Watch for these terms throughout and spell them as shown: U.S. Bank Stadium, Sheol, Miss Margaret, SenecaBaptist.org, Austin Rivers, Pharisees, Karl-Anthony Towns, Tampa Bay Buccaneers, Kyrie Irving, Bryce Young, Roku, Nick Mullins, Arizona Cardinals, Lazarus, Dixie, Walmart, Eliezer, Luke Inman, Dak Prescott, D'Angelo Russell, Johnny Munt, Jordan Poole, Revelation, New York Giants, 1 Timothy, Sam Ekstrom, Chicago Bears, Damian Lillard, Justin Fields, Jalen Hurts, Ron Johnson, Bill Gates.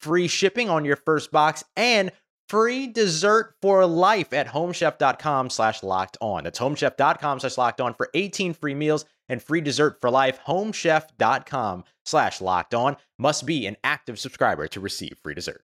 free shipping on your first box, and free dessert for life at homechef.com/lockedon. That's homechef.com/lockedon for 18 free meals and free dessert for life. Homechef.com/lockedon. Must be an active subscriber to receive free dessert.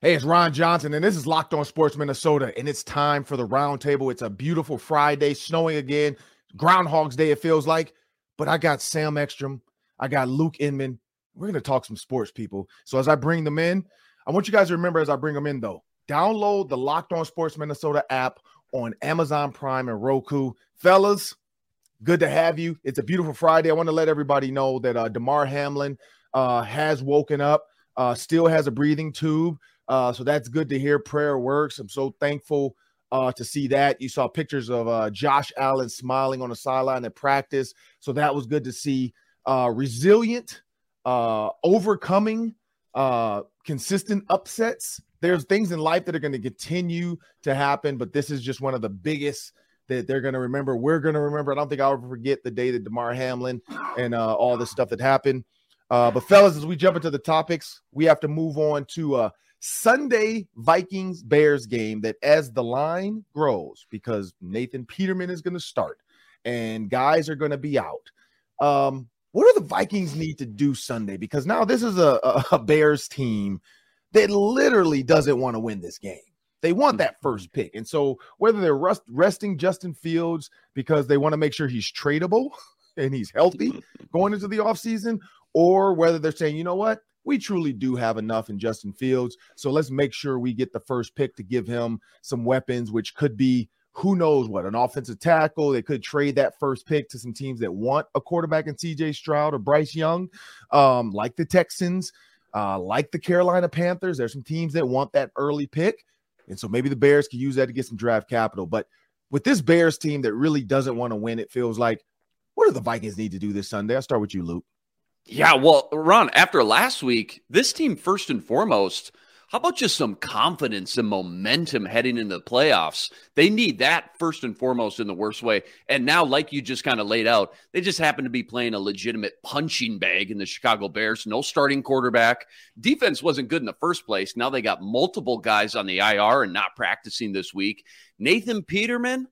Hey, it's Ron Johnson, and this is Locked On Sports Minnesota, and it's time for the roundtable. It's a beautiful Friday, snowing again. Groundhog's Day, it feels like. But I got Sam Ekstrom. I got Luke Inman. We're going to talk some sports, people. So as I bring them in, I want you guys to remember as I bring them in, though, download the Locked On Sports Minnesota app on Amazon Prime and Roku. Fellas, good to have you. It's a beautiful Friday. I want to let everybody know that Damar Hamlin has woken up, still has a breathing tube. So that's good to hear. Prayer works. I'm so thankful to see that. You saw pictures of Josh Allen smiling on the sideline at practice. So that was good to see. Resilient, overcoming, consistent upsets. There's things in life that are going to continue to happen, but this is just one of the biggest that they're going to remember. We're going to remember. I don't think I'll ever forget the day that Damar Hamlin and all this stuff that happened. But fellas, as we jump into the topics, we have to move on to Sunday Vikings Bears game that, as the line grows, because Nathan Peterman is going to start and guys are going to be out. What do the Vikings need to do Sunday? Because now this is a Bears team that literally doesn't want to win this game. They want that first pick. And so whether they're resting Justin Fields because they want to make sure he's tradable and he's healthy going into the offseason, or whether they're saying, you know what, we truly do have enough in Justin Fields, so let's make sure we get the first pick to give him some weapons, which could be, who knows what, an offensive tackle. They could trade that first pick to some teams that want a quarterback in TJ Stroud or Bryce Young, like the Texans, like the Carolina Panthers. There's some teams that want that early pick. And so maybe the Bears could use that to get some draft capital. But with this Bears team that really doesn't want to win, it feels like, what do the Vikings need to do this Sunday? I'll start with you, Luke. Yeah, well, Ron, after last week, this team, first and foremost, how about just some confidence and momentum heading into the playoffs? They need that first and foremost in the worst way. And now, like you just kind of laid out, they just happen to be playing a legitimate punching bag in the Chicago Bears. No starting quarterback. Defense wasn't good in the first place. Now they got multiple guys on the IR and not practicing this week. Nathan Peterman,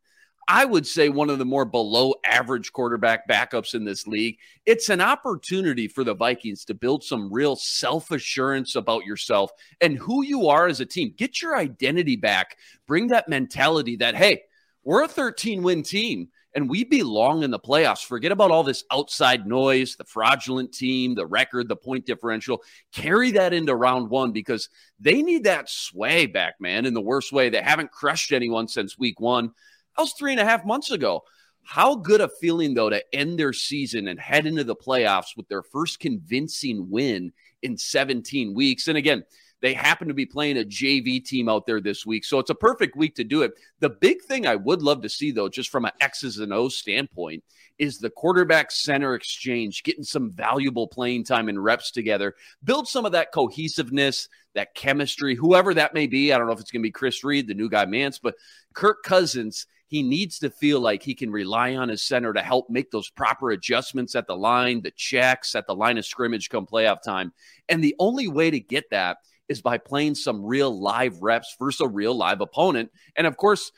I would say one of the more below average quarterback backups in this league. It's an opportunity for the Vikings to build some real self-assurance about yourself and who you are as a team. Get your identity back. Bring that mentality that, hey, we're a 13-win team and we belong in the playoffs. Forget about all this outside noise, the fraudulent team, the record, the point differential. Carry that into round one because they need that sway back, man, in the worst way. They haven't crushed anyone since week one. That was 3.5 months ago. How good a feeling, though, to end their season and head into the playoffs with their first convincing win in 17 weeks. And again, they happen to be playing a JV team out there this week, so it's a perfect week to do it. The big thing I would love to see, though, just from an X's and O's standpoint, is the quarterback-center exchange, getting some valuable playing time and reps together, build some of that cohesiveness, that chemistry, whoever that may be. I don't know if it's going to be Chris Reed, the new guy Mance, but Kirk Cousins, he needs to feel like he can rely on his center to help make those proper adjustments at the line, the checks at the line of scrimmage come playoff time. And the only way to get that is by playing some real live reps versus a real live opponent. And of course,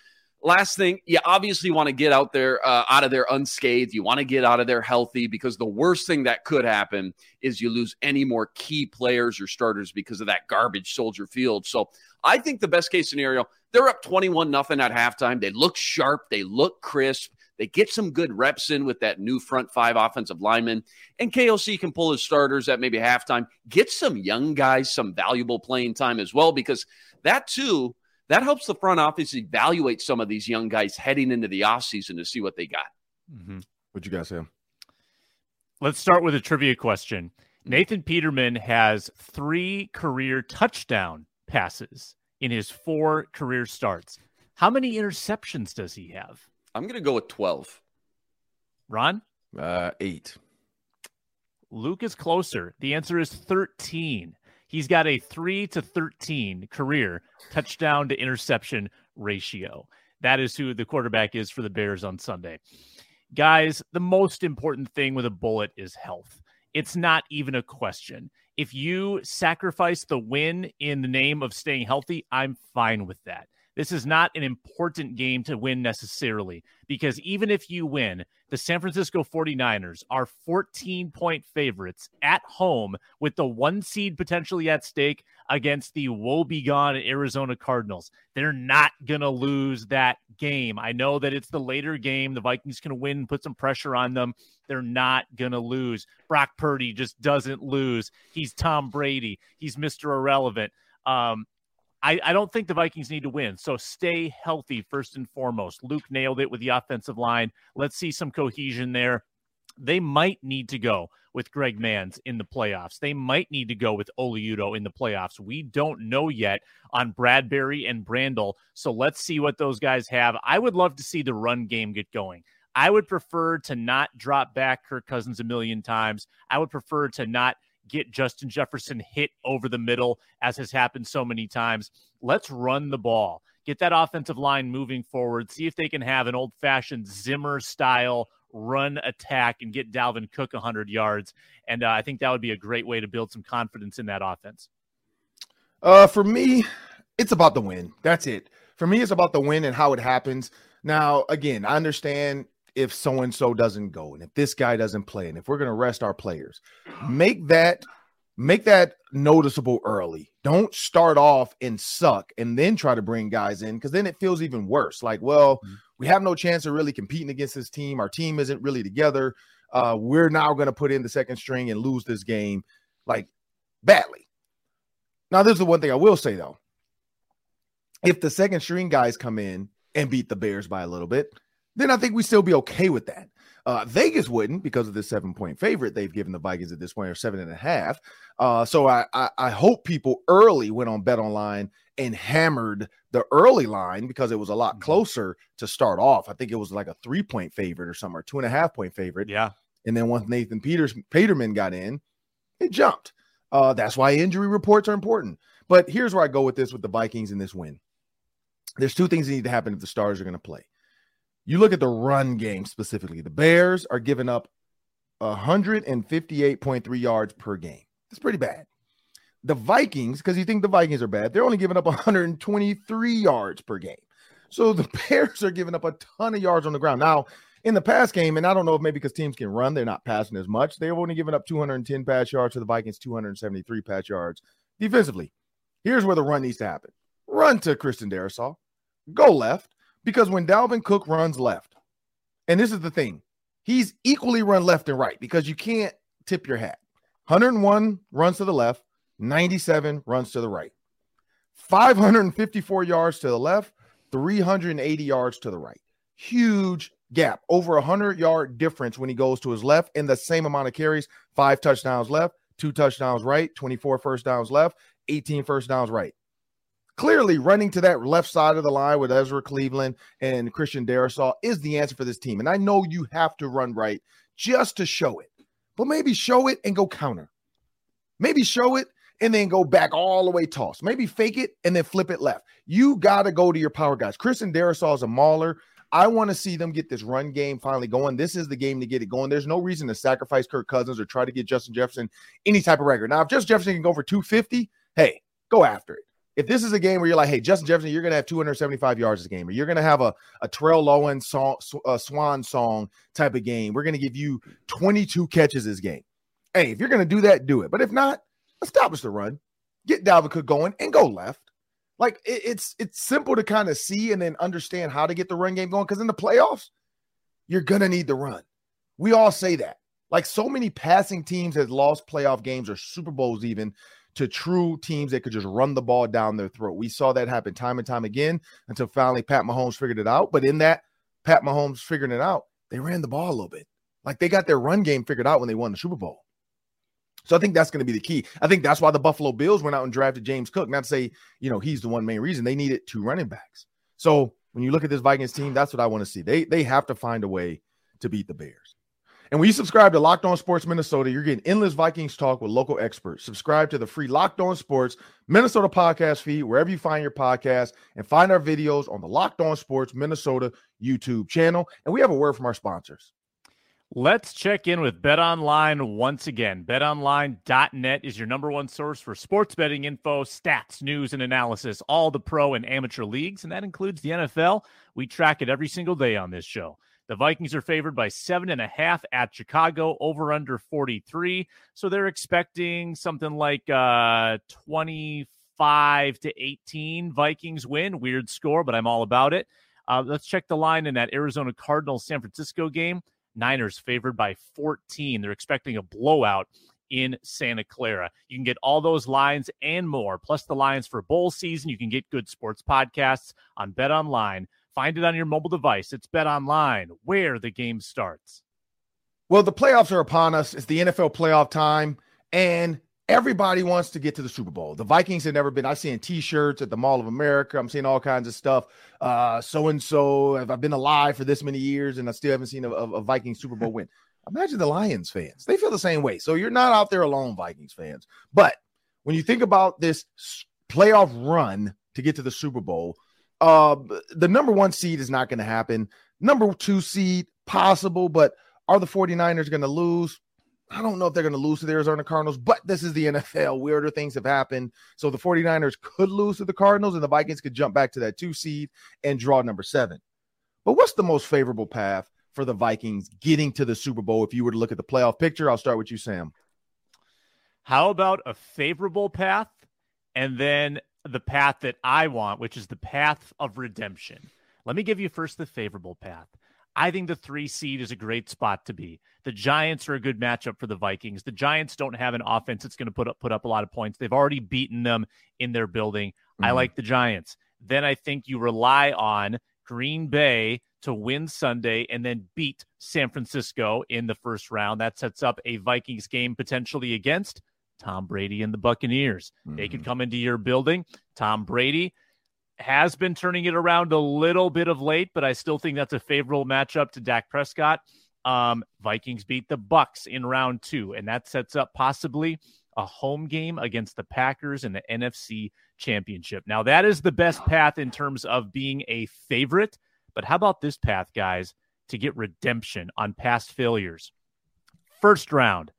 last thing, you obviously want to get out there, out of there unscathed. You want to get out of there healthy, because the worst thing that could happen is you lose any more key players or starters because of that garbage Soldier Field. So I think the best case scenario, they're up 21-0 at halftime. They look sharp. They look crisp. They get some good reps in with that new front five offensive lineman, and KOC can pull his starters at maybe halftime, get some young guys some valuable playing time as well, because that too, that helps the front office evaluate some of these young guys heading into the offseason to see what they got. Mm-hmm. What you guys have? Let's start with a trivia question. Nathan Peterman has 3 career touchdown passes in his 4 career starts. How many interceptions does he have? I'm going to go with 12. Ron? 8. Luke is closer. The answer is 13. He's got a 3-13 career touchdown to interception ratio. That is who the quarterback is for the Bears on Sunday. Guys, the most important thing with a bullet is health. It's not even a question. If you sacrifice the win in the name of staying healthy, I'm fine with that. This is not an important game to win necessarily, because even if you win, the San Francisco 49ers are 14-point favorites at home with the 1 seed potentially at stake against the woebegone Arizona Cardinals. They're not going to lose that game. I know that it's the later game. The Vikings can win, put some pressure on them. They're not going to lose. Brock Purdy just doesn't lose. He's Tom Brady. He's Mr. Irrelevant. I don't think the Vikings need to win, so stay healthy first and foremost. Luke nailed it with the offensive line. Let's see some cohesion there. They might need to go with Greg Manns in the playoffs. They might need to go with Oliudo in the playoffs. We don't know yet on Bradbury and Brandel, so let's see what those guys have. I would love to see the run game get going. I would prefer to not drop back Kirk Cousins a million times. I would prefer to not get Justin Jefferson hit over the middle, as has happened so many times. Let's run the ball. Get that offensive line moving forward. See if they can have an old-fashioned Zimmer-style run attack and get Dalvin Cook 100 yards. And I think that would be a great way to build some confidence in that offense. For me, it's about the win. That's it. For me, it's about the win and how it happens. Now, again, I understand if so-and-so doesn't go, and if this guy doesn't play, and if we're going to rest our players, make that noticeable early. Don't start off and suck and then try to bring guys in, because then it feels even worse. Like, well, we have no chance of really competing against this team. Our team isn't really together. We're now going to put in the second string and lose this game, like, badly. Now, this is the one thing I will say, though. If the second string guys come in and beat the Bears by a little bit, then I think we still be okay with that. Vegas wouldn't, because of the 7-point favorite they've given the Vikings at this point, or 7.5. So I hope people early went on BetOnline and hammered the early line, because it was a lot closer to start off. I think it was like a 3-point favorite or something, or 2.5-point favorite. Yeah. And then once Nathan Peterman got in, it jumped. That's why injury reports are important. But here's where I go with this with the Vikings in this win. There's 2 things that need to happen if the Stars are going to play. You look at the run game specifically. The Bears are giving up 158.3 yards per game. That's pretty bad. The Vikings, because you think the Vikings are bad, they're only giving up 123 yards per game. So the Bears are giving up a ton of yards on the ground. Now, in the pass game, and I don't know if maybe because teams can run, they're not passing as much. They're only giving up 210 pass yards to the Vikings, 273 pass yards defensively. Here's where the run needs to happen. Run to Christian Darrisaw. Go left. Because when Dalvin Cook runs left, and this is the thing, he's equally run left and right, because you can't tip your hat. 101 runs to the left, 97 runs to the right. 554 yards to the left, 380 yards to the right. Huge gap, over a 100-yard difference when he goes to his left, and the same amount of carries, 5 touchdowns left, 2 touchdowns right, 24 first downs left, 18 first downs right. Clearly, running to that left side of the line with Ezra Cleveland and Christian Darrisaw is the answer for this team. And I know you have to run right just to show it, but maybe show it and go counter. Maybe show it and then go back all the way toss. Maybe fake it and then flip it left. You got to go to your power guys. Christian Darrisaw is a mauler. I want to see them get this run game finally going. This is the game to get it going. There's no reason to sacrifice Kirk Cousins or try to get Justin Jefferson any type of record. Now, if Justin Jefferson can go for 250, hey, go after it. If this is a game where you're like, hey, Justin Jefferson, you're going to have 275 yards this game, or you're going to have a Terrell Owens song, swan song type of game, we're going to give you 22 catches this game. Hey, if you're going to do that, do it. But if not, establish the run, get Dalvin Cook going, and go left. Like, it's simple to kind of see and then understand how to get the run game going, because in the playoffs, you're going to need the run. We all say that. Like, so many passing teams have lost playoff games or Super Bowls even to true teams that could just run the ball down their throat. We saw that happen time and time again until finally Pat Mahomes figured it out. But in that Pat Mahomes figuring it out, they ran the ball a little bit. Like, they got their run game figured out when they won the Super Bowl. So I think that's going to be the key. I think that's why the Buffalo Bills went out and drafted James Cook. Not to say, you know, he's the one main reason. They needed two running backs. So when you look at this Vikings team, that's what I want to see. They have to find a way to beat the Bears. And when you subscribe to Locked On Sports Minnesota, you're getting endless Vikings talk with local experts. Subscribe to the free Locked On Sports Minnesota podcast feed wherever you find your podcast, and find our videos on the Locked On Sports Minnesota YouTube channel. And we have a word from our sponsors. Let's check in with BetOnline once again. BetOnline.net is your number one source for sports betting info, stats, news, and analysis, all the pro and amateur leagues, and that includes the NFL. We track it every single day on this show. The Vikings are favored by 7.5 at Chicago, over under 43. So they're expecting something like 25-18 Vikings win. Weird score, but I'm all about it. Let's check the line in that Arizona Cardinals-San Francisco game. Niners favored by 14. They're expecting a blowout in Santa Clara. You can get all those lines and more, plus the lines for bowl season. You can get good sports podcasts on BetOnline. Find it on your mobile device. It's BetOnline, where the game starts. Well, the playoffs are upon us. It's the NFL playoff time, and everybody wants to get to the Super Bowl. The Vikings have never been. I've seen T-shirts at the Mall of America. I'm seeing all kinds of stuff. So-and-so, I've been alive for this many years, and I still haven't seen a Viking Super Bowl win. Imagine the Lions fans. They feel the same way. So you're not out there alone, Vikings fans. But when you think about this playoff run to get to the Super Bowl, the number one seed is not going to happen. Number two seed, possible, but are the 49ers going to lose? I don't know if they're going to lose to the Arizona Cardinals, but this is the NFL. Weirder things have happened. So the 49ers could lose to the Cardinals, and the Vikings could jump back to that two seed and draw number seven. But what's the most favorable path for the Vikings getting to the Super Bowl if you were to look at the playoff picture? I'll start with you, Sam. How about a favorable path and then the path that I want, which is the path of redemption? Let me give you first the favorable path. I think the three seed is a great spot to be. The Giants are a good matchup for the Vikings. The Giants don't have an offense that's going to put up a lot of points. They've already beaten them in their building. Mm-hmm. I like the Giants. Then I think you rely on Green Bay to win Sunday and then beat San Francisco in the first round. That sets up a Vikings game potentially against Tom Brady and the Buccaneers. Mm-hmm. They could come into your building. Tom Brady has been turning it around a little bit of late, but I still think that's a favorable matchup to Dak Prescott. Vikings beat the Bucs in round two, and that sets up possibly a home game against the Packers in the NFC Championship. Now, that is the best path in terms of being a favorite, but how about this path, guys, to get redemption on past failures? First round,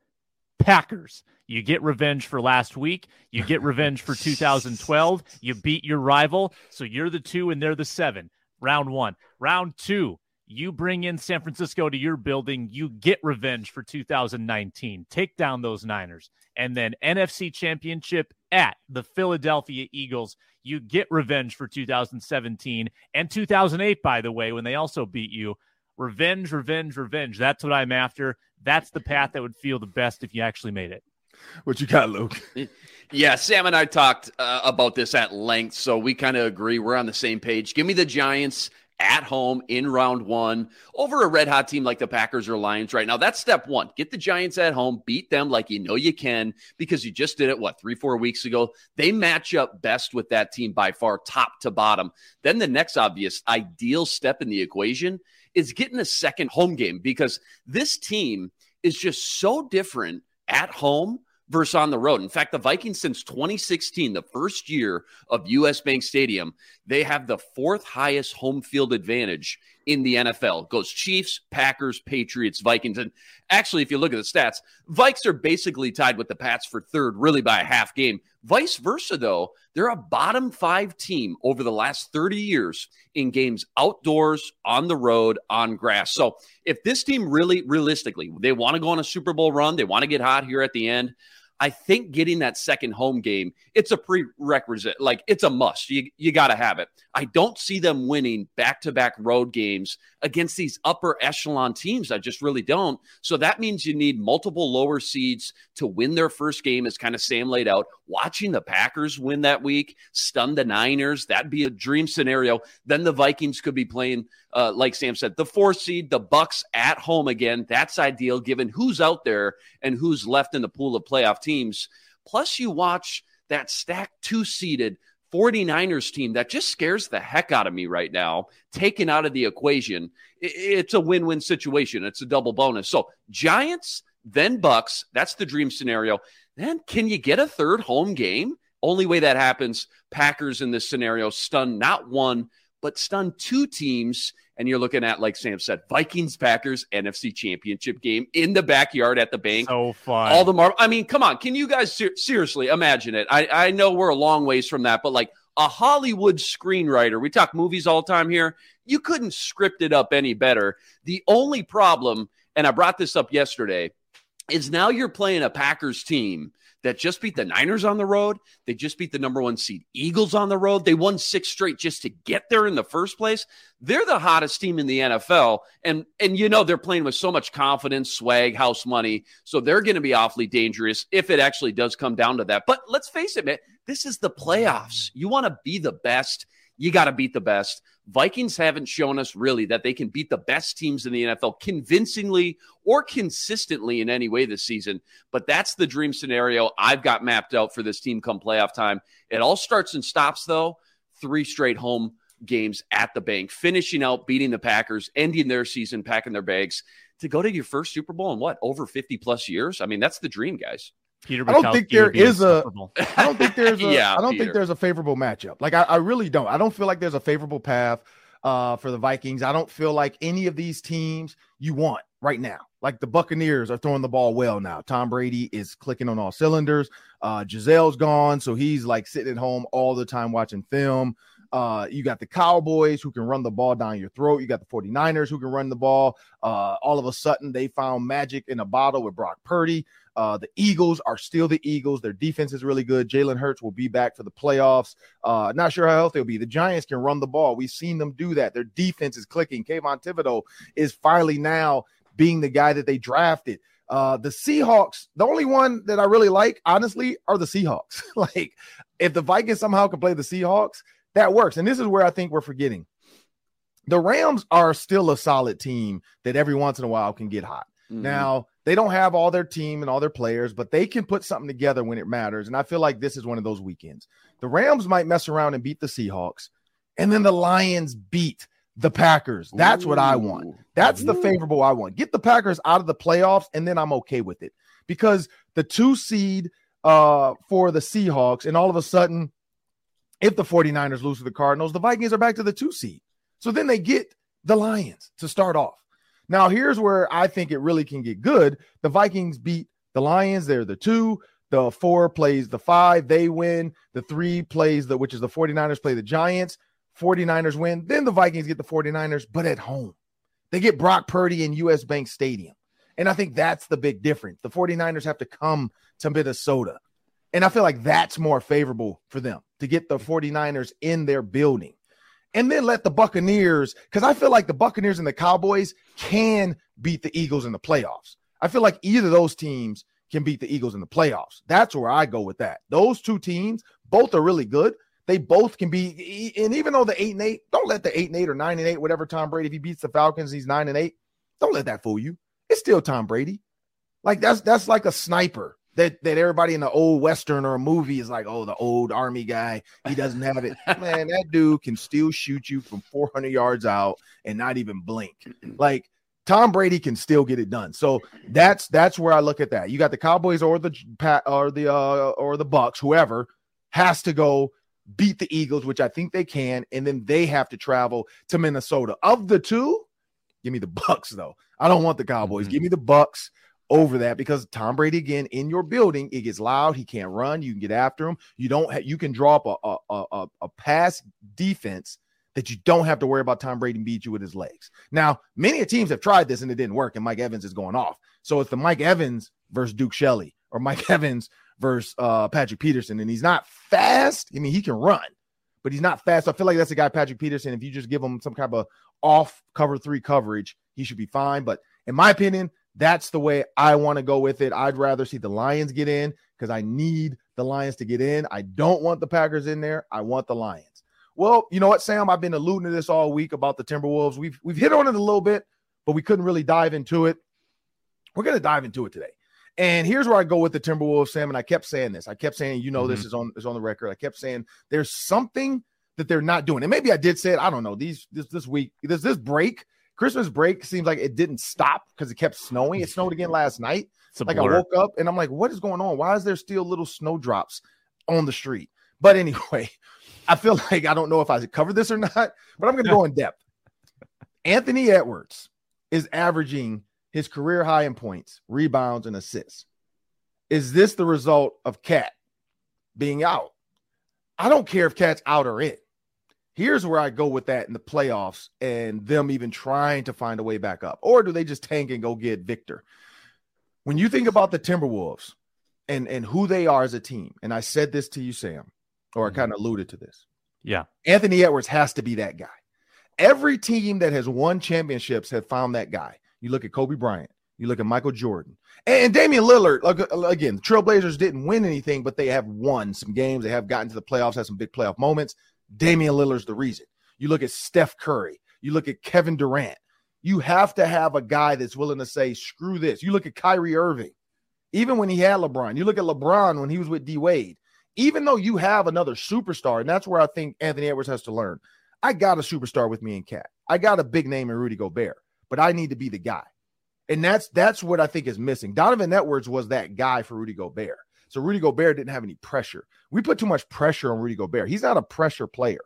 Packers. You get revenge for last week. You get revenge for 2012. You beat your rival. So you're the 2 and they're the 7. Round 1. Round 2, you bring in San Francisco to your building. You get revenge for 2019. Take down those Niners. And then NFC Championship at the Philadelphia Eagles. You get revenge for 2017 and 2008, by the way, when they also beat you. Revenge, revenge, revenge. That's what I'm after. That's the path that would feel the best if you actually made it. What you got, Luke? Yeah, Sam and I talked about this at length, so we kind of agree. We're on the same page. Give me the Giants at home in round one over a red-hot team like the Packers or Lions right now. That's step one. Get the Giants at home. Beat them like you know you can, because you just did it, 3-4 weeks ago? They match up best with that team by far, top to bottom. Then the next obvious ideal step in the equation is getting a second home game, because this team is just so different at home versus on the road. In fact, the Vikings, since 2016, the first year of U.S. Bank Stadium, they have the fourth highest home field advantage in the NFL. It goes Chiefs, Packers, Patriots, Vikings. And actually, if you look at the stats, Vikes are basically tied with the Pats for third, really by a half game. Vice versa, though, they're a bottom five team over the last 30 years in games outdoors, on the road, on grass. So if this team really, realistically, they want to go on a Super Bowl run, they want to get hot here at the end, I think getting that second home game, it's a prerequisite. Like, it's a must. You got to have it. I don't see them winning back-to-back road games against these upper echelon teams. I just really don't. So that means you need multiple lower seeds to win their first game, as kind of Sam laid out. Watching the Packers win that week, stun the Niners, that'd be a dream scenario. Then the Vikings could be playing, like Sam said, the fourth seed, the Bucks at home again. That's ideal given who's out there and who's left in the pool of playoff teams. Plus, you watch that stacked two-seeded 49ers team that just scares the heck out of me right now, taken out of the equation. It's a win-win situation. It's a double bonus. So Giants, then Bucks. That's the dream scenario. Then can you get a third home game? Only way that happens, Packers in this scenario stun not one, but stun two teams. And you're looking at, like Sam said, Vikings-Packers NFC Championship game in the backyard at the bank. So fun. All the I mean, come on. Can you guys seriously imagine it? I know we're a long ways from that, but like a Hollywood screenwriter, we talk movies all the time here, you couldn't script it up any better. The only problem, and I brought this up yesterday, is now you're playing a Packers team that just beat the Niners on the road. They just beat the number one seed Eagles on the road. They won 6 straight just to get there in the first place. They're the hottest team in the NFL. And you know, they're playing with so much confidence, swag, house money. So they're going to be awfully dangerous if it actually does come down to that. But let's face it, man, this is the playoffs. You want to be the best. You got to beat the best. Vikings haven't shown us really that they can beat the best teams in the NFL convincingly or consistently in any way this season. But that's the dream scenario I've got mapped out for this team come playoff time. It all starts and stops, though. 3 straight home games at the bank, finishing out, beating the Packers, ending their season, packing their bags to go to your first Super Bowl in what, over 50-plus years? I mean, that's the dream, guys. I don't think there's a favorable matchup. Like, I really don't. I don't feel like there's a favorable path for the Vikings. I don't feel like any of these teams you want right now. Like, the Buccaneers are throwing the ball well now. Tom Brady is clicking on all cylinders. Giselle's gone, so he's like sitting at home all the time watching film. You got the Cowboys who can run the ball down your throat. You got the 49ers who can run the ball. All of a sudden, they found magic in a bottle with Brock Purdy. The Eagles are still the Eagles. Their defense is really good. Jalen Hurts will be back for the playoffs. Not sure how healthy he'll be. The Giants can run the ball. We've seen them do that. Their defense is clicking. Kayvon Thibodeau is finally now being the guy that they drafted. The Seahawks, the only one that I really like, honestly, are the Seahawks. Like, if the Vikings somehow can play the Seahawks, that works. And this is where I think we're forgetting. The Rams are still a solid team that every once in a while can get hot. Mm-hmm. Now, they don't have all their team and all their players, but they can put something together when it matters. And I feel like this is one of those weekends. The Rams might mess around and beat the Seahawks, and then the Lions beat the Packers. That's what I want. That's the favorable I want. Get the Packers out of the playoffs, and then I'm okay with it. Because the 2 seed for the Seahawks, and all of a sudden, if the 49ers lose to the Cardinals, the Vikings are back to the 2 seed. So then they get the Lions to start off. Now, here's where I think it really can get good. The Vikings beat the Lions. They're the 2. The 4 plays the 5. They win. The 3 plays which is the 49ers play the Giants. 49ers win. Then the Vikings get the 49ers, but at home. They get Brock Purdy in U.S. Bank Stadium. And I think that's the big difference. The 49ers have to come to Minnesota. And I feel like that's more favorable for them, to get the 49ers in their building. And then let the Buccaneers, because I feel like the Buccaneers and the Cowboys can beat the Eagles in the playoffs. I feel like either of those teams can beat the Eagles in the playoffs. That's where I go with that. Those 2 teams, both are really good. They both can be, and even though the 8-8, don't let the 8-8 or 9-8, whatever Tom Brady, if he beats the Falcons, he's 9-8, don't let that fool you. It's still Tom Brady. Like, that's like a sniper that everybody in the old Western or a movie is like, oh, the old Army guy, he doesn't have it. Man, that dude can still shoot you from 400 yards out and not even blink. Like, Tom Brady can still get it done. So that's where I look at that. You got the Cowboys or the Bucks, whoever has to go beat the Eagles, which I think they can, and then they have to travel to Minnesota. Of the 2, give me the Bucks though. I don't want the Cowboys. Mm-hmm. Give me the Bucks over that, because Tom Brady, again, in your building, it gets loud. He can't run. You can get after him. You can draw up a pass defense that you don't have to worry about Tom Brady beat you with his legs. Now, many teams have tried this and it didn't work, and Mike Evans is going off. So it's the Mike Evans versus Duke Shelley, or Mike Evans versus Patrick Peterson. And he's not fast. I mean, he can run, but he's not fast. So I feel like that's a guy, Patrick Peterson, if you just give him some kind of off cover three coverage, he should be fine. But in my opinion, that's the way I want to go with it. I'd rather see the Lions get in because I need the Lions to get in. I don't want the Packers in there. I want the Lions. Well, you know what, Sam? I've been alluding to this all week about the Timberwolves. We've hit on it a little bit, but we couldn't really dive into it. We're going to dive into it today. And here's where I go with the Timberwolves, Sam, and I kept saying this. I kept saying, this is on the record. I kept saying there's something that they're not doing. And maybe I did say it. I don't know. This week, this break, Christmas break seems like it didn't stop because it kept snowing. It snowed again last night. Like blur. I woke up and I'm like, what is going on? Why is there still little snowdrops on the street? But anyway, I feel like I don't know if I covered this or not, but I'm going to go in depth. Anthony Edwards is averaging his career high in points, rebounds, and assists. Is this the result of Cat being out? I don't care if Cat's out or in. Here's where I go with that in the playoffs and them even trying to find a way back up. Or do they just tank and go get Victor? When you think about the Timberwolves and who they are as a team, and I said this to you, Sam, or I kind of alluded to this. Yeah. Anthony Edwards has to be that guy. Every team that has won championships have found that guy. You look at Kobe Bryant. You look at Michael Jordan. And Damian Lillard, again, the Trailblazers didn't win anything, but they have won some games. They have gotten to the playoffs, had some big playoff moments. Damian Lillard's the reason. You look at Steph Curry. You look at Kevin Durant. You have to have a guy that's willing to say, screw this. You look at Kyrie Irving. Even when he had LeBron. You look at LeBron when he was with D. Wade. Even though you have another superstar, and that's where I think Anthony Edwards has to learn. I got a superstar with me in Cat. I got a big name in Rudy Gobert. But I need to be the guy. And that's what I think is missing. Donovan Edwards was that guy for Rudy Gobert. So Rudy Gobert didn't have any pressure. We put too much pressure on Rudy Gobert. He's not a pressure player.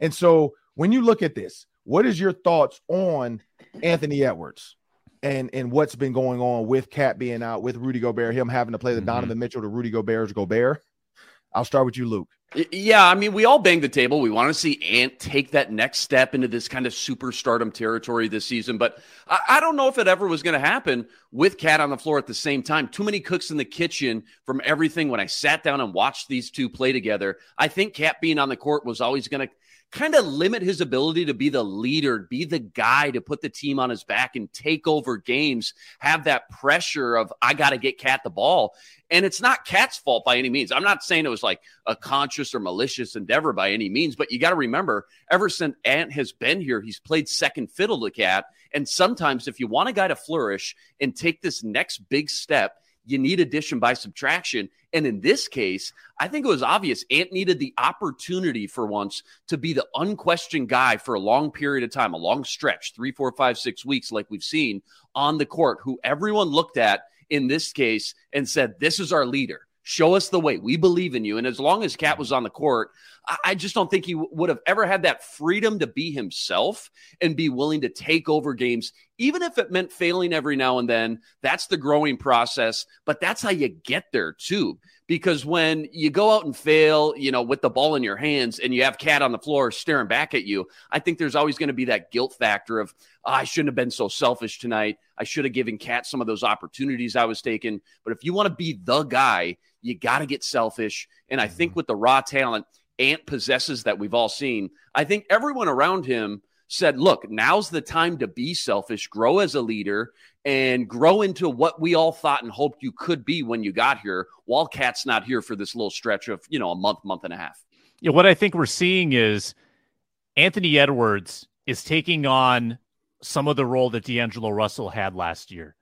And so when you look at this, what is your thoughts on Anthony Edwards and what's been going on with Cat being out, with Rudy Gobert, him having to play the Donovan Mitchell to Rudy Gobert's Gobert? I'll start with you, Luke. Yeah, I mean, we all banged the table. We want to see Ant take that next step into this kind of superstardom territory this season. But I don't know if it ever was going to happen with Cat on the floor at the same time. Too many cooks in the kitchen from everything. When I sat down and watched these two play together, I think Cat being on the court was always going to kind of limit his ability to be the leader, be the guy to put the team on his back and take over games, have that pressure of, I got to get Cat the ball. And it's not Cat's fault by any means. I'm not saying it was like a conscious or malicious endeavor by any means, but you got to remember, ever since Ant has been here, he's played second fiddle to Cat. And sometimes if you want a guy to flourish and take this next big step, you need addition by subtraction. And in this case, I think it was obvious Ant needed the opportunity for once to be the unquestioned guy for a long period of time, a long stretch, 3, 4, 5, 6 weeks, like we've seen on the court, who everyone looked at in this case and said, this is our leader. Show us the way. We believe in you. And as long as Cat was on the court, I just don't think he would have ever had that freedom to be himself and be willing to take over games, even if it meant failing every now and then. That's the growing process, but that's how you get there too. Because when you go out and fail, with the ball in your hands and you have Cat on the floor staring back at you, I think there's always going to be that guilt factor of, I shouldn't have been so selfish tonight. I should have given Cat some of those opportunities I was taking. But if you want to be the guy, you got to get selfish. And I think with the raw talent Ant possesses that we've all seen, I think everyone around him said, look, now's the time to be selfish, grow as a leader, and grow into what we all thought and hoped you could be when you got here, while Cat's not here for this little stretch of, a month, month and a half. Yeah, what I think we're seeing is Anthony Edwards is taking on some of the role that D'Angelo Russell had last year.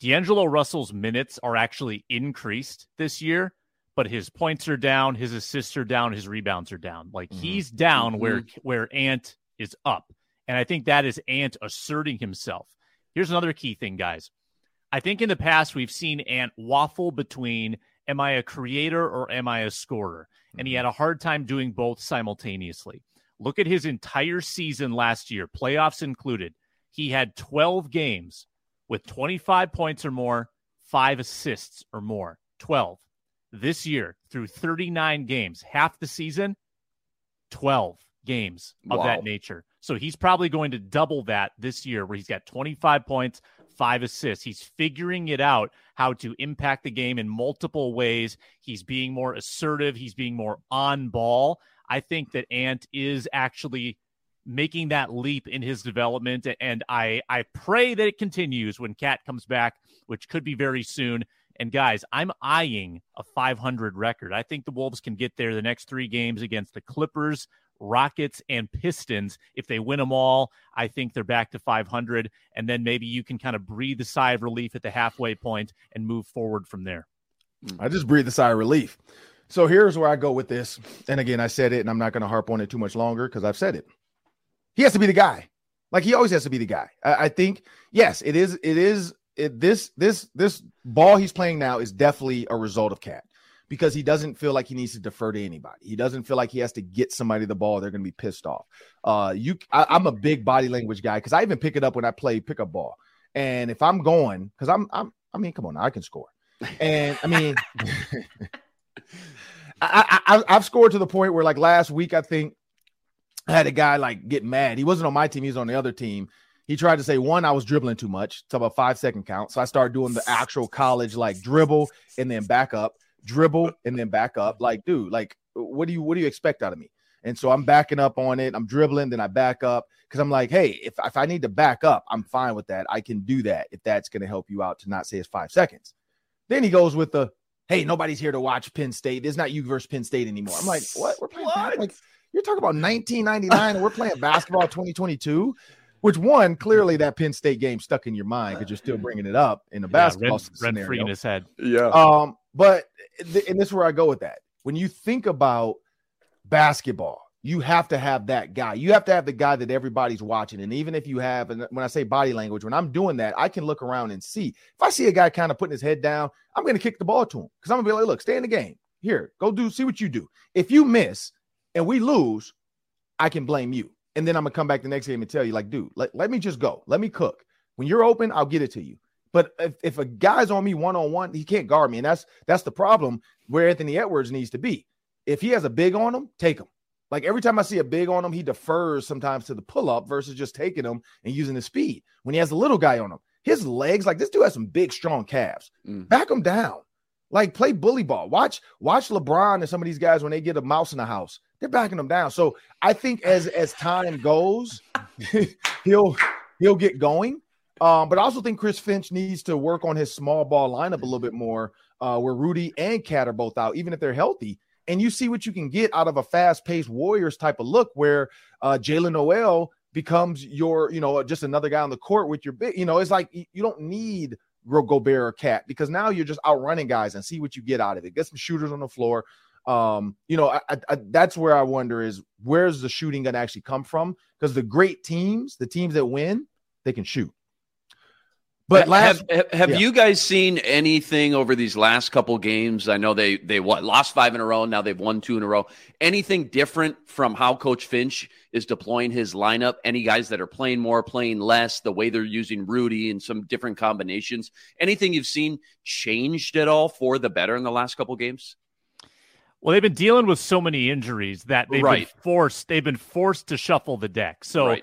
D'Angelo Russell's minutes are actually increased this year, but his points are down, his assists are down, his rebounds are down. Like he's down where Ant is up. And I think that is Ant asserting himself. Here's another key thing, guys. I think in the past we've seen Ant waffle between, am I a creator or am I a scorer? And he had a hard time doing both simultaneously. Look at his entire season last year, playoffs included. He had 12 games with 25 points or more, 5 assists or more, 12. This year, through 39 games, half the season, 12 games of that nature. So he's probably going to double that this year, where he's got 25 points, 5 assists. He's figuring it out how to impact the game in multiple ways. He's being more assertive. He's being more on ball. I think that Ant is actually making that leap in his development, and I pray that it continues when Cat comes back, which could be very soon. And guys, I'm eyeing a 500 record. I think the Wolves can get there the next 3 games against the Clippers, Rockets, and Pistons. If they win them all, I think they're back to 500, and then maybe you can kind of breathe a sigh of relief at the halfway point and move forward from there. I just breathe a sigh of relief. So here's where I go with this. And again, I said it, and I'm not going to harp on it too much longer because I've said it. He has to be the guy. Like, he always has to be the guy. I think, yes, this ball he's playing now is definitely a result of Cat, because he doesn't feel like he needs to defer to anybody. He doesn't feel like he has to get somebody the ball. They're going to be pissed off. I'm a big body language guy, because I even pick it up when I play pickup ball. And if I'm going, because I mean, come on, I can score. And I mean, I've scored to the point where, like, last week, I think I had a guy like get mad. He wasn't on my team. He was on the other team. He tried to say, one, I was dribbling too much. It's about 5-second count. So I started doing the actual college, like, dribble and then back up, dribble and then back up. Like, dude, like, what do you expect out of me? And so I'm backing up on it. I'm dribbling, then I back up, because I'm like, hey, if I need to back up, I'm fine with that. I can do that if that's going to help you out to not say it's 5 seconds. Then he goes with the, hey, nobody's here to watch Penn State. It's not you versus Penn State anymore. I'm like, what? We're playing what? Like, you're talking about 1999 and we're playing basketball 2022, which, one, clearly that Penn State game stuck in your mind because you're still bringing it up in the basketball scenario. Red free in his head. Yeah. But this is where I go with that. When you think about basketball, you have to have that guy. You have to have the guy that everybody's watching. And even if you have, and when I say body language, when I'm doing that, I can look around and see. If I see a guy kind of putting his head down, I'm going to kick the ball to him, because I'm going to be like, look, stay in the game. Here, go do, see what you do. If you miss and we lose, I can blame you. And then I'm going to come back the next game and tell you, like, dude, let me just go. Let me cook. When you're open, I'll get it to you. But if a guy's on me one-on-one, he can't guard me. And that's the problem where Anthony Edwards needs to be. If he has a big on him, take him. Like, every time I see a big on him, he defers sometimes to the pull-up versus just taking him and using his speed. When he has a little guy on him, his legs, like, this dude has some big, strong calves. Mm. Back him down. Like, play bully ball. Watch LeBron and some of these guys when they get a mouse in the house. They're backing them down. So I think as time goes, he'll get going. But I also think Chris Finch needs to work on his small ball lineup a little bit more, where Rudy and Cat are both out, even if they're healthy. And you see what you can get out of a fast-paced Warriors type of look, where Jaylen Nowell becomes your, you know, just another guy on the court with your big, you know, it's like you don't need Gobert or Cat, because now you're just outrunning guys and see what you get out of it. Get some shooters on the floor. That's where I wonder is, where's the shooting going to actually come from? Because the great teams, the teams that win, they can shoot. But have you guys seen anything over these last couple games? I know they lost 5 in a row. Now they've won 2 in a row. Anything different from how Coach Finch is deploying his lineup? Any guys that are playing more, playing less, the way they're using Rudy and some different combinations? Anything you've seen changed at all for the better in the last couple games? Well, they've been dealing with so many injuries that they've been forced to shuffle the deck. So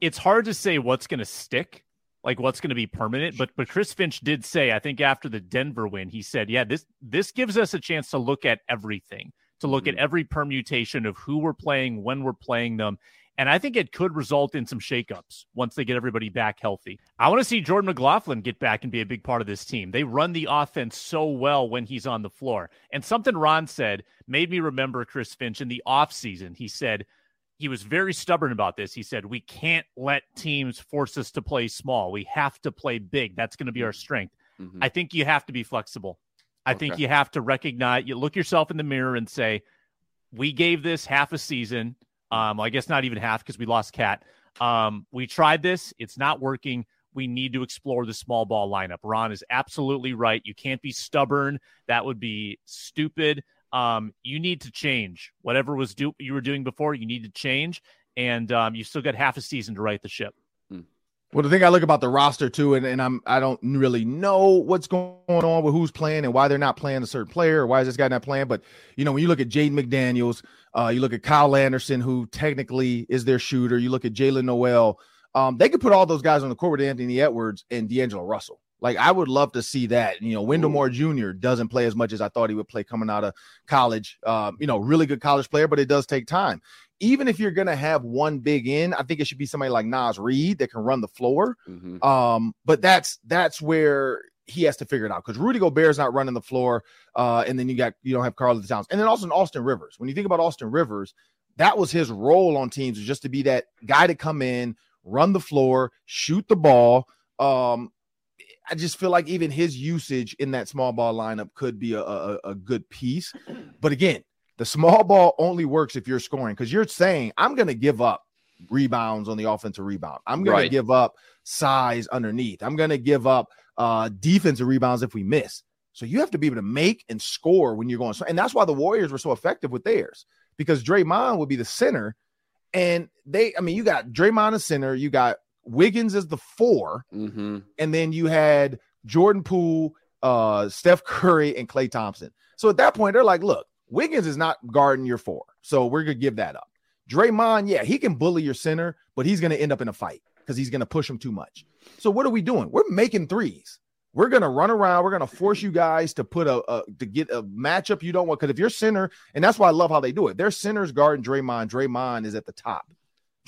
It's hard to say what's going to stick. Like, what's going to be permanent. But Chris Finch did say, I think after the Denver win, he said, yeah, this gives us a chance to look at everything, to look at every permutation of who we're playing, when we're playing them. And I think it could result in some shakeups once they get everybody back healthy. I want to see Jordan McLaughlin get back and be a big part of this team. They run the offense so well when he's on the floor. And something Ron said made me remember Chris Finch in the offseason. He said, he was very stubborn about this. He said, we can't let teams force us to play small. We have to play big. That's going to be our strength. Mm-hmm. I think you have to be flexible. I think you have to recognize, you look yourself in the mirror and say, we gave this half a season. I guess not even half, because we lost Cat. We tried this. It's not working. We need to explore the small ball lineup. Ron is absolutely right. You can't be stubborn. That would be stupid. You need to change whatever you were doing before. You need to change, and you still got half a season to right the ship. Well, the thing I look about the roster too, and I don't really know what's going on with who's playing and why they're not playing a certain player, or why is this guy not playing. But you know, when you look at Jaden McDaniels, you look at Kyle Anderson, who technically is their shooter. You look at Jaylen Nowell. They could put all those guys on the court with Anthony Edwards and D'Angelo Russell. Like, I would love to see that. You know, Wendell Moore Jr. doesn't play as much as I thought he would play coming out of college. You know, really good college player, but it does take time. Even if you're going to have one big in, I think it should be somebody like Naz Reid that can run the floor. Mm-hmm. But that's where he has to figure it out, because Rudy Gobert's not running the floor. And then you don't have Karl-Anthony Towns. And then also in Austin Rivers. When you think about Austin Rivers, that was his role on teams, was just to be that guy to come in, run the floor, shoot the ball. I just feel like even his usage in that small ball lineup could be a good piece. But again, the small ball only works if you're scoring, because you're saying, I'm going to give up rebounds on the offensive rebound. I'm going to give up size underneath. I'm going to give up defensive rebounds if we miss. So you have to be able to make and score when you're going. And that's why the Warriors were so effective with theirs, because Draymond would be the center. And you got Draymond as center, you got Wiggins as the four, mm-hmm. and then you had Jordan Poole, Steph Curry, and Klay Thompson. So at that point, they're like, look, Wiggins is not guarding your four, so we're going to give that up. Draymond, yeah, he can bully your center, but he's going to end up in a fight because he's going to push him too much. So what are we doing? We're making threes. We're going to run around. We're going to force you guys to put to get a matchup you don't want. Because if your center, and that's why I love how they do it, their center's guarding Draymond. Draymond is at the top.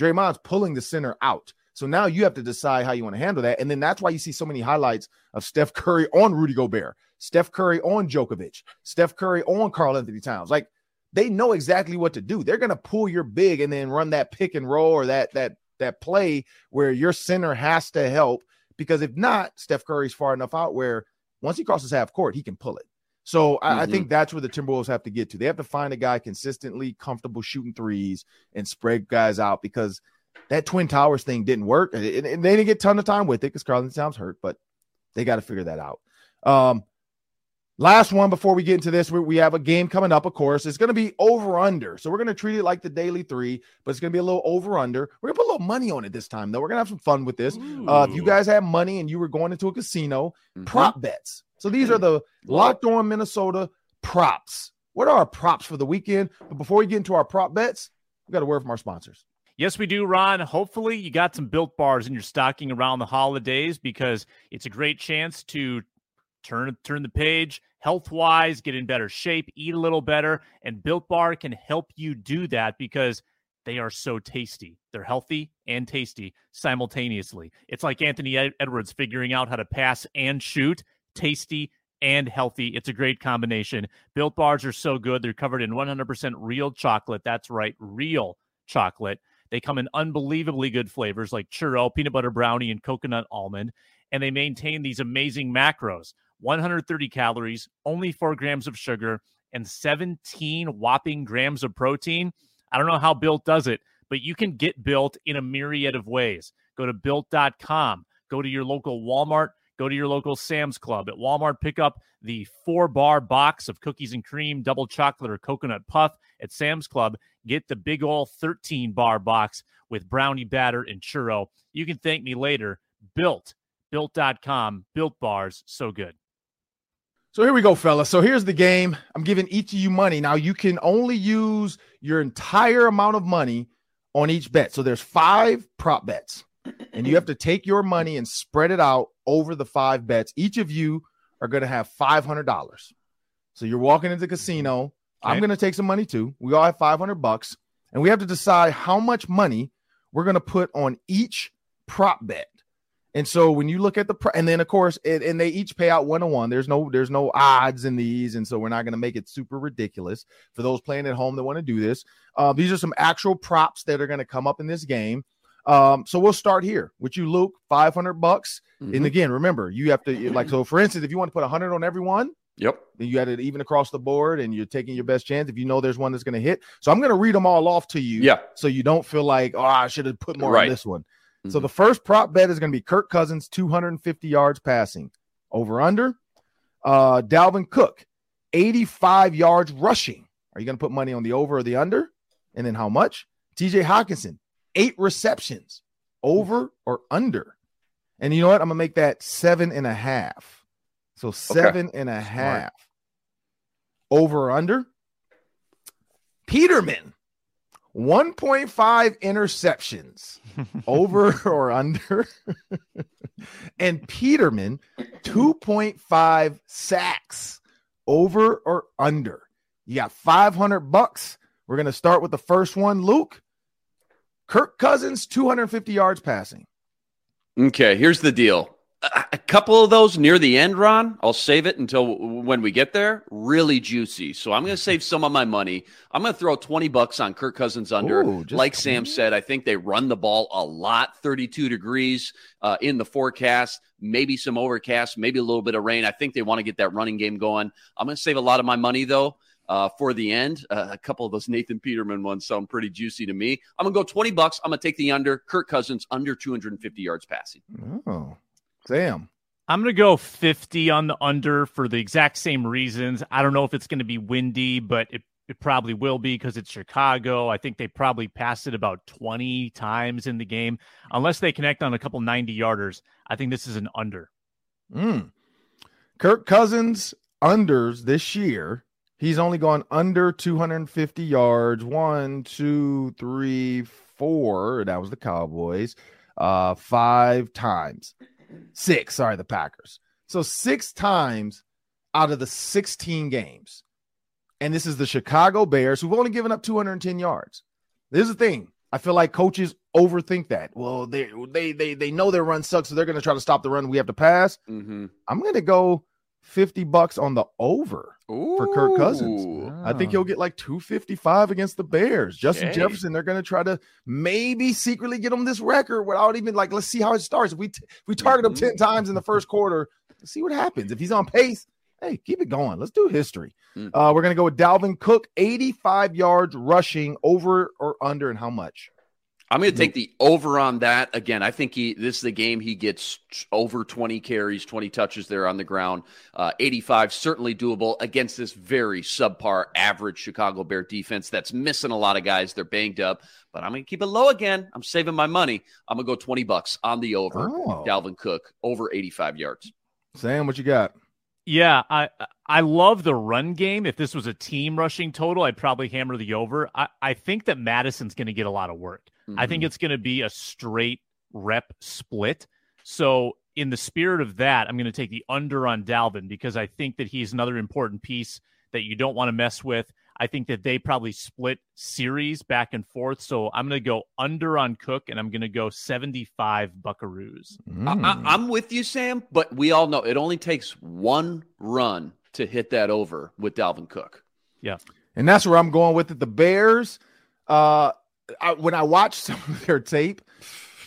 Draymond's pulling the center out. So now you have to decide how you want to handle that. And then that's why you see so many highlights of Steph Curry on Rudy Gobert, Steph Curry on Djokovic, Steph Curry on Karl-Anthony Towns. Like, they know exactly what to do. They're going to pull your big and then run that pick and roll, or that play where your center has to help, because if not, Steph Curry's far enough out where once he crosses half court, he can pull it. So I think that's where the Timberwolves have to get to. They have to find a guy consistently comfortable shooting threes and spread guys out, because that Twin Towers thing didn't work, and they didn't get a ton of time with it because Karl-Anthony Towns hurt, but they got to figure that out. Last one before we get into this, we have a game coming up, of course. It's going to be over-under, so we're going to treat it like the Daily 3, but it's going to be a little over-under. We're going to put a little money on it this time, though. We're going to have some fun with this. If you guys have money and you were going into a casino, prop bets. So these are the Locked On Minnesota props. What are our props for the weekend? But before we get into our prop bets, we've got a word from our sponsors. Yes, we do, Ron. Hopefully you got some Built Bars in your stocking around the holidays, because it's a great chance to turn the page health-wise, get in better shape, eat a little better, and Built Bar can help you do that, because they are so tasty. They're healthy and tasty simultaneously. It's like Anthony Edwards figuring out how to pass and shoot. Tasty and healthy. It's a great combination. Built Bars are so good. They're covered in 100% real chocolate. That's right, real chocolate. They come in unbelievably good flavors like churro, peanut butter brownie, and coconut almond. And they maintain these amazing macros: 130 calories, only 4 grams of sugar, and 17 whopping grams of protein. I don't know how Built does it, but you can get Built in a myriad of ways. Go to Built.com. Go to your local Walmart. Go to your local Sam's Club. At Walmart, pick up the 4-bar box of cookies and cream, double chocolate, or coconut puff. At Sam's Club, get the big ol' 13-bar box with brownie batter and churro. You can thank me later. Built. Built.com. Built Bars. So good. So here we go, fellas. So here's the game. I'm giving each of you money. Now, you can only use your entire amount of money on each bet. So there's 5 prop bets. And you have to take your money and spread it out over the 5 bets. Each of you are going to have $500. So you're walking into the casino. Okay. I'm going to take some money too. We all have $500, and we have to decide how much money we're going to put on each prop bet. And so when you look at and then of course, and they each pay out one-on-one. There's no odds in these. And so we're not going to make it super ridiculous for those playing at home that want to do this. These are some actual props that are going to come up in this game. So we'll start here with you, Luke, $500. Mm-hmm. And again, remember, you have to, like, so for instance, if you want to put 100 on everyone, then you had it even across the board, and you're taking your best chance if you know there's one that's going to hit. So I'm going to read them all off to you. Yeah. So you don't feel like, oh, I should have put more on this one. Mm-hmm. So the first prop bet is going to be Kirk Cousins, 250 yards passing, over under. Dalvin Cook, 85 yards rushing. Are you going to put money on the over or the under? And then how much? TJ Hockenson, 8 receptions, over or under? And you know what? I'm going to make that 7.5. So 7.5 over or under. Peterman, 1.5 interceptions over or under, and Peterman 2.5 sacks over or under. You got $500. We're going to start with the first one, Luke. Kirk Cousins, 250 yards passing. Okay, here's the deal. A couple of those near the end, Ron. I'll save it until when we get there. Really juicy. So I'm going to save some of my money. I'm going to throw $20 on Kirk Cousins under. Ooh, like Sam said, I think they run the ball a lot. 32 degrees in the forecast. Maybe some overcast. Maybe a little bit of rain. I think they want to get that running game going. I'm going to save a lot of my money, though. For the end, a couple of those Nathan Peterman ones sound pretty juicy to me. I'm going to go $20. I'm going to take the under. Kirk Cousins under 250 yards passing. Oh, Sam. I'm going to go 50 on the under for the exact same reasons. I don't know if it's going to be windy, but it probably will be because it's Chicago. I think they probably passed it about 20 times in the game. Unless they connect on a couple 90-yarders, I think this is an under. Kirk Cousins unders this year. He's only gone under 250 yards. 1, 2, 3, 4. That was the Cowboys. 5 times. 6. Sorry, the Packers. So 6 times out of the 16 games. And this is the Chicago Bears, who've only given up 210 yards. Here's the thing. I feel like coaches overthink that. Well, they know their run sucks, so they're going to try to stop the run. We have to pass. I'm going to go $50 on the over. Ooh. For Kirk Cousins. Wow. I think he'll get like 255 against the Bears. Justin Jefferson, they're going to try to maybe secretly get him this record without even, like, let's see how it starts. If we target him 10 times in the first quarter, let's see what happens. If he's on pace, hey, keep it going. Let's do history. We're going to go with Dalvin Cook, 85 yards rushing, over or under, and how much? I'm going to take the over on that. Again, I think this is the game he gets over 20 carries, 20 touches there on the ground. 85, certainly doable against this very subpar average Chicago Bear defense that's missing a lot of guys. They're banged up, but I'm going to keep it low again. I'm saving my money. I'm going to go $20 on the over. Oh. Dalvin Cook, over 85 yards. Sam, what you got? Yeah, I love the run game. If this was a team rushing total, I'd probably hammer the over. I think that Madison's going to get a lot of work. I think it's going to be a straight rep split. So in the spirit of that, I'm going to take the under on Dalvin because I think that he's another important piece that you don't want to mess with. I think that they probably split series back and forth. So I'm going to go under on Cook, and I'm going to go 75 Buckaroos. I'm with you, Sam, but we all know it only takes one run to hit that over with Dalvin Cook. Yeah. And that's where I'm going with it. The Bears, when I watch some of their tape,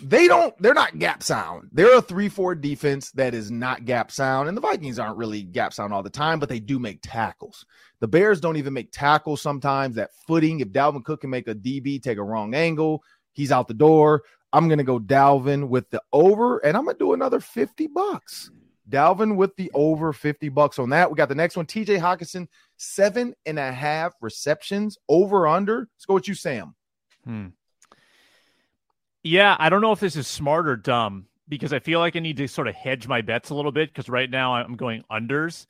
they're not gap sound. They're a 3-4 defense that is not gap sound, and the Vikings aren't really gap sound all the time, but they do make tackles. The Bears don't even make tackles sometimes. That footing, if Dalvin Cook can make a DB take a wrong angle, he's out the door. I'm going to go Dalvin with the over, and I'm going to do another $50. Dalvin with the over, $50 on that. We got the next one, TJ Hockenson, 7.5 receptions, over under. Let's go with you, Sam. Yeah, I don't know if this is smart or dumb because I feel like I need to sort of hedge my bets a little bit because right now I'm going unders.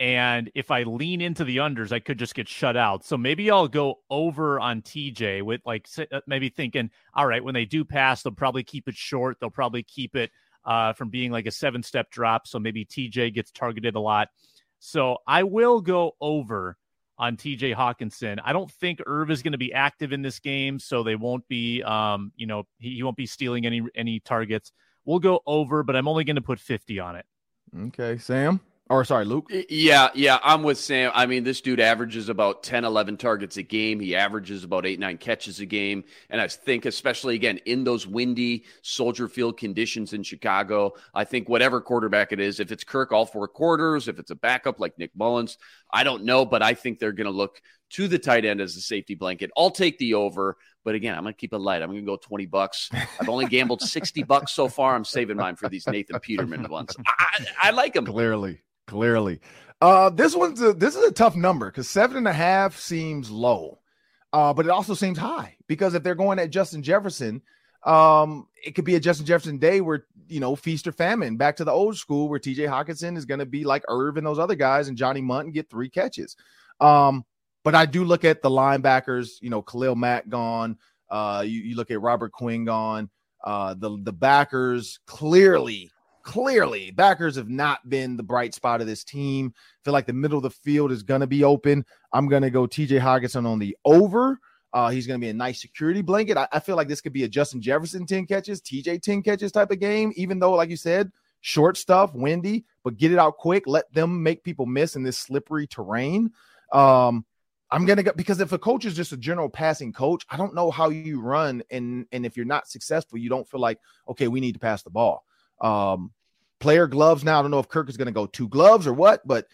And if I lean into the unders, I could just get shut out. So maybe I'll go over on TJ with like maybe thinking, all right, when they do pass, they'll probably keep it short. They'll probably keep it from being like a 7-step drop. So maybe TJ gets targeted a lot. So I will go over on TJ Hockenson. I don't think Irv is going to be active in this game, so they won't be, he won't be stealing any targets. We'll go over, but I'm only going to put 50 on it. Okay, Sam. Or sorry, Luke. Yeah, I'm with Sam. I mean, this dude averages about 10, 11 targets a game. He averages about 8, 9 catches a game. And I think especially, again, in those windy Soldier Field conditions in Chicago, I think whatever quarterback it is, if it's Kirk all 4 quarters, if it's a backup like Nick Mullins, I don't know, but I think they're going to look to the tight end as a safety blanket. I'll take the over, but again, I'm going to keep it light. I'm going to go $20. I've only gambled $60 so far. I'm saving mine for these Nathan Peterman ones. I like them. Clearly. This is a tough number because 7.5 seems low, but it also seems high because if they're going at Justin Jefferson, it could be a Justin Jefferson day where, feast or famine, back to the old school where TJ Hockenson is going to be like Irv and those other guys and Johnny Munt and get 3 catches. But I do look at the linebackers, you know, Khalil Mack gone. You look at Robert Quinn gone. The backers clearly backers have not been the bright spot of this team. I feel like the middle of the field is going to be open. I'm going to go TJ Hockenson on the over. He's going to be a nice security blanket. I feel like this could be a Justin Jefferson 10 catches, TJ 10 catches type of game, even though, like you said, short stuff, windy, but get it out quick. Let them make people miss in this slippery terrain. I'm going to go, because if a coach is just a general passing coach, I don't know how you run. And if you're not successful, you don't feel like, okay, we need to pass the ball. Player gloves now. I don't know if Kirk is going to go two gloves or what, but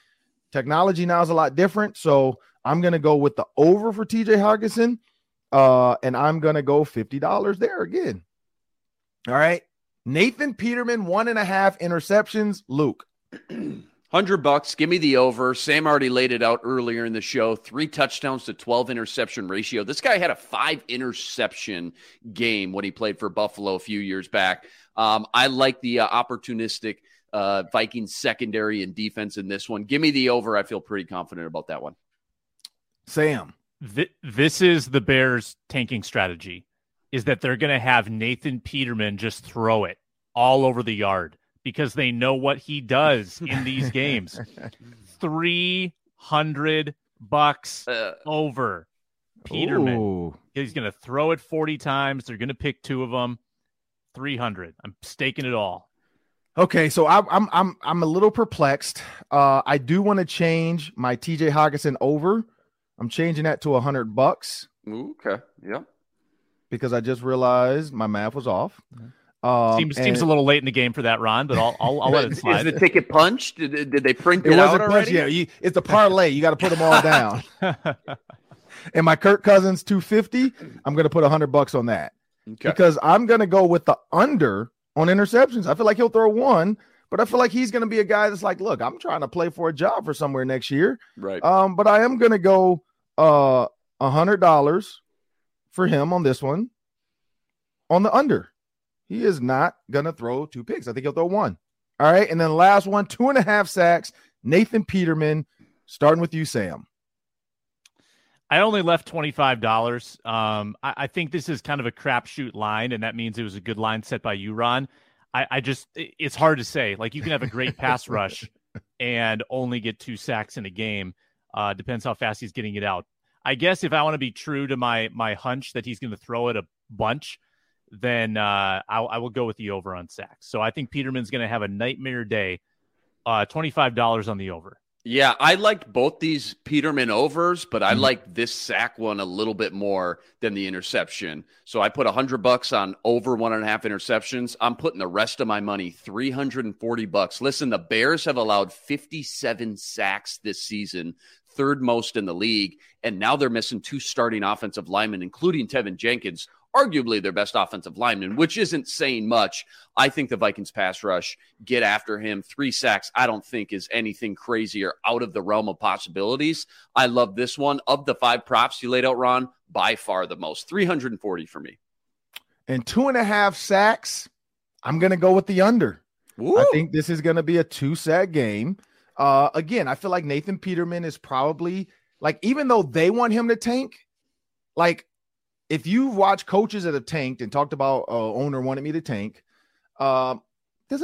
technology now is a lot different. So I'm going to go with the over for TJ Hockenson. And I'm going to go $50 there again. All right. Nathan Peterman, 1.5 interceptions. Luke. $100. Give me the over. Sam already laid it out earlier in the show. 3 touchdowns to 12 interception ratio. This guy had a 5 interception game when he played for Buffalo a few years back. I like the opportunistic Vikings secondary and defense in this one. Give me the over. I feel pretty confident about that one. Sam. This is the Bears' tanking strategy, is that they're going to have Nathan Peterman just throw it all over the yard, because they know what he does in these games. $300 over Peterman. Ooh. He's going to throw it 40 times. They're going to pick 2 of them. 300. I'm staking it all. Okay, so I'm a little perplexed. I do want to change my TJ Hockenson over. I'm changing that to $100. Okay, yeah. Because I just realized my math was off. Mm-hmm. Seems a little late in the game for that, Ron, but I'll let it slide. Is the ticket punched? Did they print it out already? Yeah, it's a parlay. You got to put them all down. And my Kirk Cousins 250, I'm going to put $100 on that. Okay. Because I'm going to go with the under on interceptions. I feel like he'll throw 1, but I feel like he's going to be a guy that's like, look, I'm trying to play for a job for somewhere next year. Right. But I am going to go $100 for him on this one on the under. He is not going to throw 2 picks. I think he'll throw 1. All right, and then the last one, 2.5 sacks, Nathan Peterman, starting with you, Sam. I only left $25. I think this is kind of a crapshoot line, and that means it was a good line set by you, Ron. It's hard to say. Like, you can have a great pass rush and only get 2 sacks in a game. Depends how fast he's getting it out. I guess if I want to be true to my hunch that he's going to throw it a bunch, then I will go with the over on sacks. So I think Peterman's going to have a nightmare day. $25 on the over. Yeah, I liked both these Peterman overs, but I like this sack one a little bit more than the interception. So I put $100 on over 1.5 interceptions. I'm putting the rest of my money, $340. Listen, the Bears have allowed 57 sacks this season, 3rd most in the league, and now they're missing 2 starting offensive linemen, including Tevin Jenkins, arguably their best offensive lineman, which isn't saying much. I think the Vikings pass rush, get after him. 3 sacks, I don't think is anything crazy or out of the realm of possibilities. I love this one. Of the 5 props you laid out, Ron, by far the most. 340 for me. And 2.5 sacks, I'm going to go with the under. Ooh. I think this is going to be a 2-sack game. Again, I feel like Nathan Peterman is probably, like, even though they want him to tank, like, if you've watched coaches that have tanked and talked about owner wanted me to tank, doesn't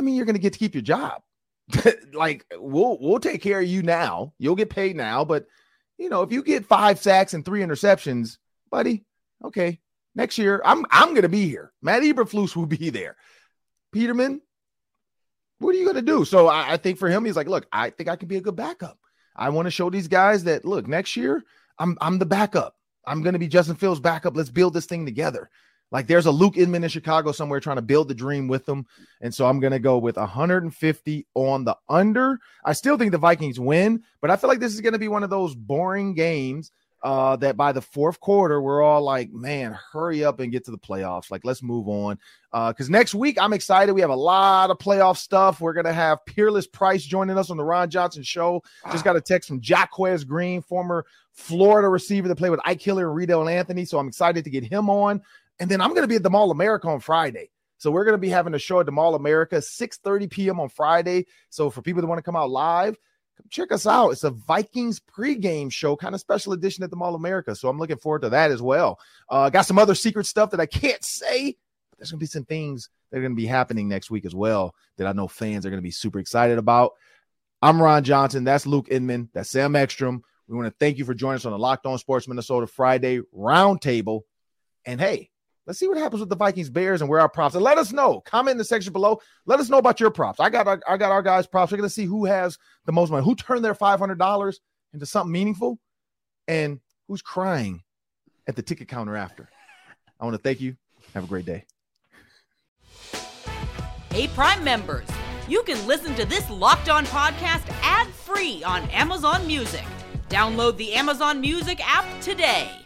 mean you're going to get to keep your job. Like, we'll take care of you now. You'll get paid now. But, you know, if you get 5 sacks and 3 interceptions, buddy, okay, next year I'm going to be here. Matt Eberflus will be there. Peterman, what are you going to do? So I think for him, he's like, look, I think I can be a good backup. I want to show these guys that, look, next year I'm the backup. I'm going to be Justin Fields' backup. Let's build this thing together. Like, there's a Luke Inman in Chicago somewhere trying to build the dream with them. And so I'm going to go with 150 on the under. I still think the Vikings win, but I feel like this is going to be one of those boring games that by the 4th quarter, we're all like, man, hurry up and get to the playoffs. Like, let's move on. Because next week, I'm excited. We have a lot of playoff stuff. We're going to have Peerless Price joining us on the Ron Johnson Show. Wow. Just got a text from Jacquez Green, former Florida receiver that played with Ike Hillier, Riedel, and Anthony. So I'm excited to get him on. And then I'm going to be at the Mall of America on Friday. So we're going to be having a show at the Mall of America, 6:30 p.m. on Friday. So for people that want to come out live, check us out. It's a Vikings pregame show, kind of special edition at the Mall of America. So I'm looking forward to that as well. Got some other secret stuff that I can't say. But there's going to be some things that are going to be happening next week as well that I know fans are going to be super excited about. I'm Ron Johnson. That's Luke Inman. That's Sam Ekstrom. We want to thank you for joining us on the Locked On Sports Minnesota Friday Roundtable. And, hey, let's see what happens with the Vikings Bears and where our props are. Let us know. Comment in the section below. Let us know about your props. I got our guys' props. We're going to see who has the most money, who turned their $500 into something meaningful, and who's crying at the ticket counter after. I want to thank you. Have a great day. Hey, Prime members, you can listen to this Locked On podcast ad-free on Amazon Music. Download the Amazon Music app today.